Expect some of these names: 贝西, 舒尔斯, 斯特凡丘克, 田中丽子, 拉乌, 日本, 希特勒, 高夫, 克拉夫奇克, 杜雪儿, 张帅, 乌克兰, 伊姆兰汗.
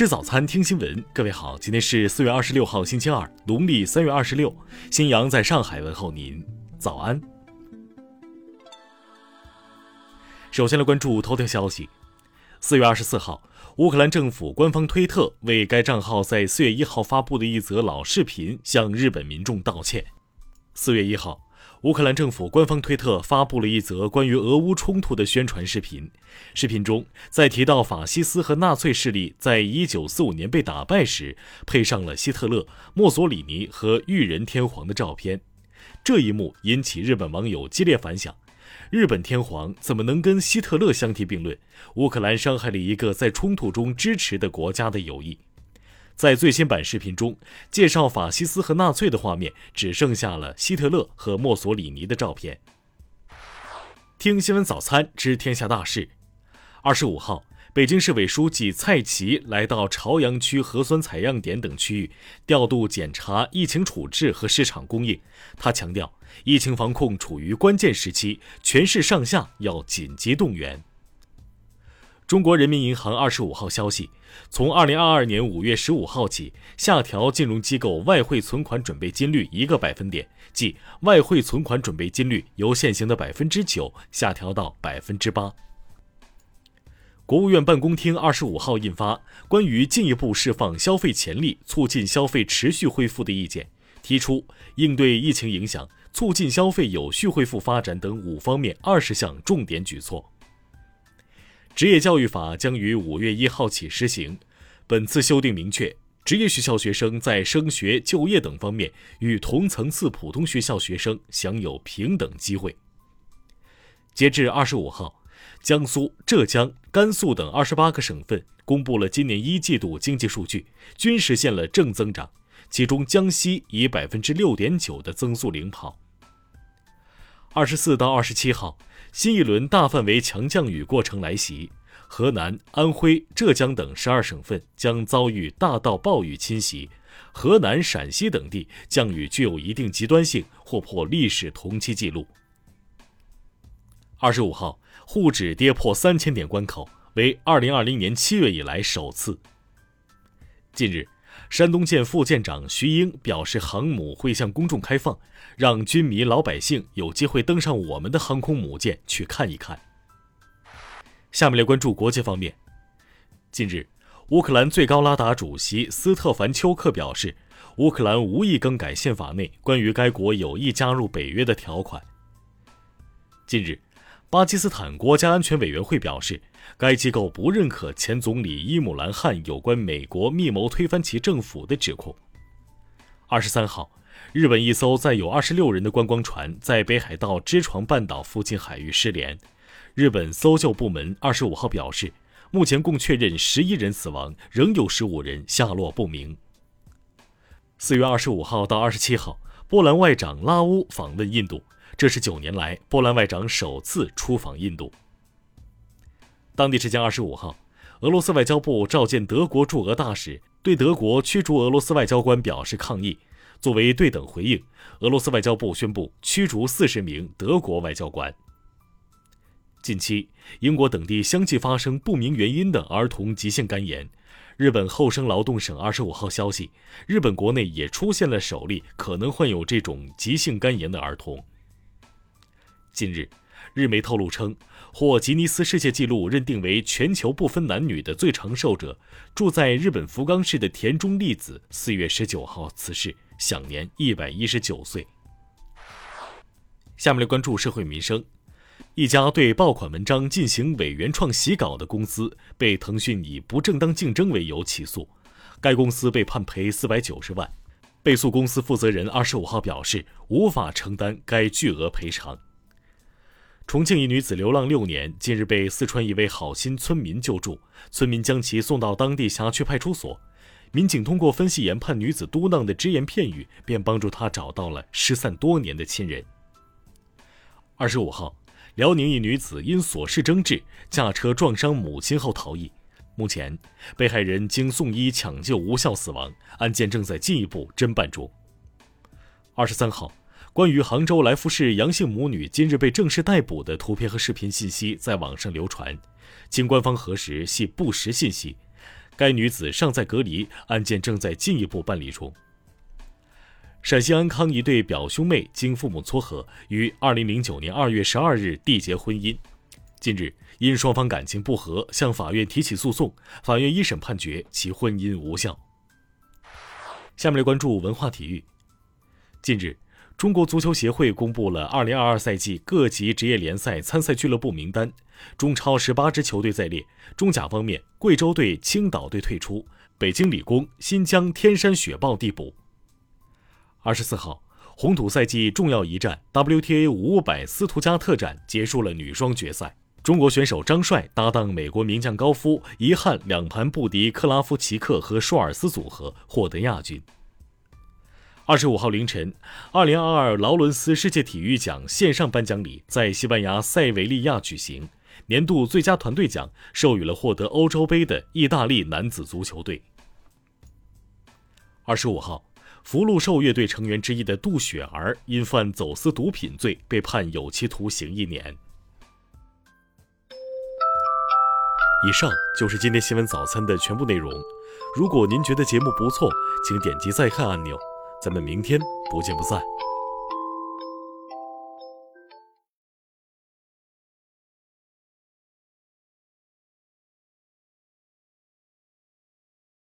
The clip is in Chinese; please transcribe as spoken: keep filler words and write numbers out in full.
吃早餐，听新闻。各位好，今天是四月二十六号星期二，农历三月二十六，新阳在上海问候您，早安。首先来关注头条消息。四月二十四号，乌克兰政府官方推特为该账号在四月一号发布的一则老视频向日本民众道歉。四月一号，乌克兰政府官方推特发布了一则关于俄乌冲突的宣传视频。视频中，在提到法西斯和纳粹势力在一九四五年被打败时，配上了希特勒、墨索里尼和裕仁天皇的照片。这一幕引起日本网友激烈反响。日本天皇怎么能跟希特勒相提并论？乌克兰伤害了一个在冲突中支持的国家的友谊。在最新版视频中，介绍法西斯和纳粹的画面只剩下了希特勒和墨索里尼的照片。听新闻早餐，知天下大事。二十五号，北京市委书记蔡奇来到朝阳区核酸采样点等区域，调度检查疫情处置和市场供应。他强调，疫情防控处于关键时期，全市上下要紧急动员。中国人民银行二十五号消息，从二零二二年五月十五号起，下调金融机构外汇存款准备金率一个百分点，即外汇存款准备金率由现行的 百分之九 下调到 百分之八。国务院办公厅二十五号印发《关于进一步释放消费潜力，促进消费持续恢复的意见》，提出应对疫情影响、促进消费有序恢复发展等五方面二十项重点举措。职业教育法将于五月一号起施行，本次修订明确，职业学校学生在升学、就业等方面与同层次普通学校学生享有平等机会。截至二十五号，江苏、浙江、甘肃等二十八个省份公布了今年一季度经济数据，均实现了正增长，其中江西以 百分之六点九 的增速领跑。二十四到二十七号，新一轮大范围强降雨过程来袭，河南、安徽、浙江等十二省份将遭遇大到暴雨侵袭，河南、陕西等地降雨具有一定极端性，或破历史同期记录。二十五号，沪指跌破三千点关口，为二零二零年七月以来首次。近日，山东舰副舰长徐英表示，航母会向公众开放，让军迷老百姓有机会登上我们的航空母舰去看一看。下面来关注国际方面。近日，乌克兰最高拉达主席斯特凡丘克表示，乌克兰无意更改宪法内关于该国有意加入北约的条款。近日，巴基斯坦国家安全委员会表示，该机构不认可前总理伊姆兰汗有关美国密谋推翻其政府的指控。二十三号，日本一艘载有二十六人的观光船在北海道知床半岛附近海域失联。日本搜救部门二十五号表示，目前共确认十一人死亡，仍有十五人下落不明。四月二十五号到二十七号，波兰外长拉乌访问印度。这是九年来波兰外长首次出访印度。当地时间二十五号，俄罗斯外交部召见德国驻俄大使，对德国驱逐俄罗斯外交官表示抗议。作为对等回应，俄罗斯外交部宣布驱逐四十名德国外交官。近期，英国等地相继发生不明原因的儿童急性肝炎。日本厚生劳动省二十五号消息，日本国内也出现了首例可能患有这种急性肝炎的儿童。近日，日媒透露称，获吉尼斯世界纪录认定为全球不分男女的最长寿者，住在日本福冈市的田中丽子四月十九号辞世，享年一百一十九岁。下面来关注社会民生。一家对爆款文章进行伪原创洗稿的公司被腾讯以不正当竞争为由起诉，该公司被判赔四百九十万。被诉公司负责人二十五号表示，无法承担该巨额赔偿。重庆一女子流浪六年，近日被四川一位好心村民救助，村民将其送到当地辖区派出所，民警通过分析研判女子嘟囔的只言片语，便帮助她找到了失散多年的亲人。二十五号，辽宁一女子因琐事争执，驾车撞伤母亲后逃逸，目前被害人经送医抢救无效死亡，案件正在进一步侦办中。二十三号，关于杭州来福市杨姓母女今日被正式逮捕的图片和视频信息在网上流传，经官方核实系不实信息。该女子尚在隔离，案件正在进一步办理中。陕西安康一对表兄妹经父母撮合，于二零零九年二月十二日缔结婚姻。近日，因双方感情不和，向法院提起诉讼，法院一审判决其婚姻无效。下面来关注文化体育。近日，中国足球协会公布了二零二二赛季各级职业联赛参赛俱乐部名单，中超十八支球队在列。中甲方面，贵州队、青岛队退出，北京理工、新疆天山雪豹递补。二十四号，红土赛季重要一战 W T A 无误百斯图加特展结束了女双决赛，中国选手张帅搭档美国名将高夫，遗憾两盘不敌克拉夫奇克和舒尔斯组合，获得亚军。二十五号凌晨，二零二二劳伦斯世界体育奖线上颁奖礼在西班牙塞维利亚举行，年度最佳团队奖授予了获得欧洲杯的意大利男子足球队。二十五号，福禄寿乐队成员之一的杜雪儿因犯走私毒品罪被判有期徒刑一年。以上就是今天新闻早餐的全部内容，如果您觉得节目不错，请点击再看按钮。咱们明天不见不散。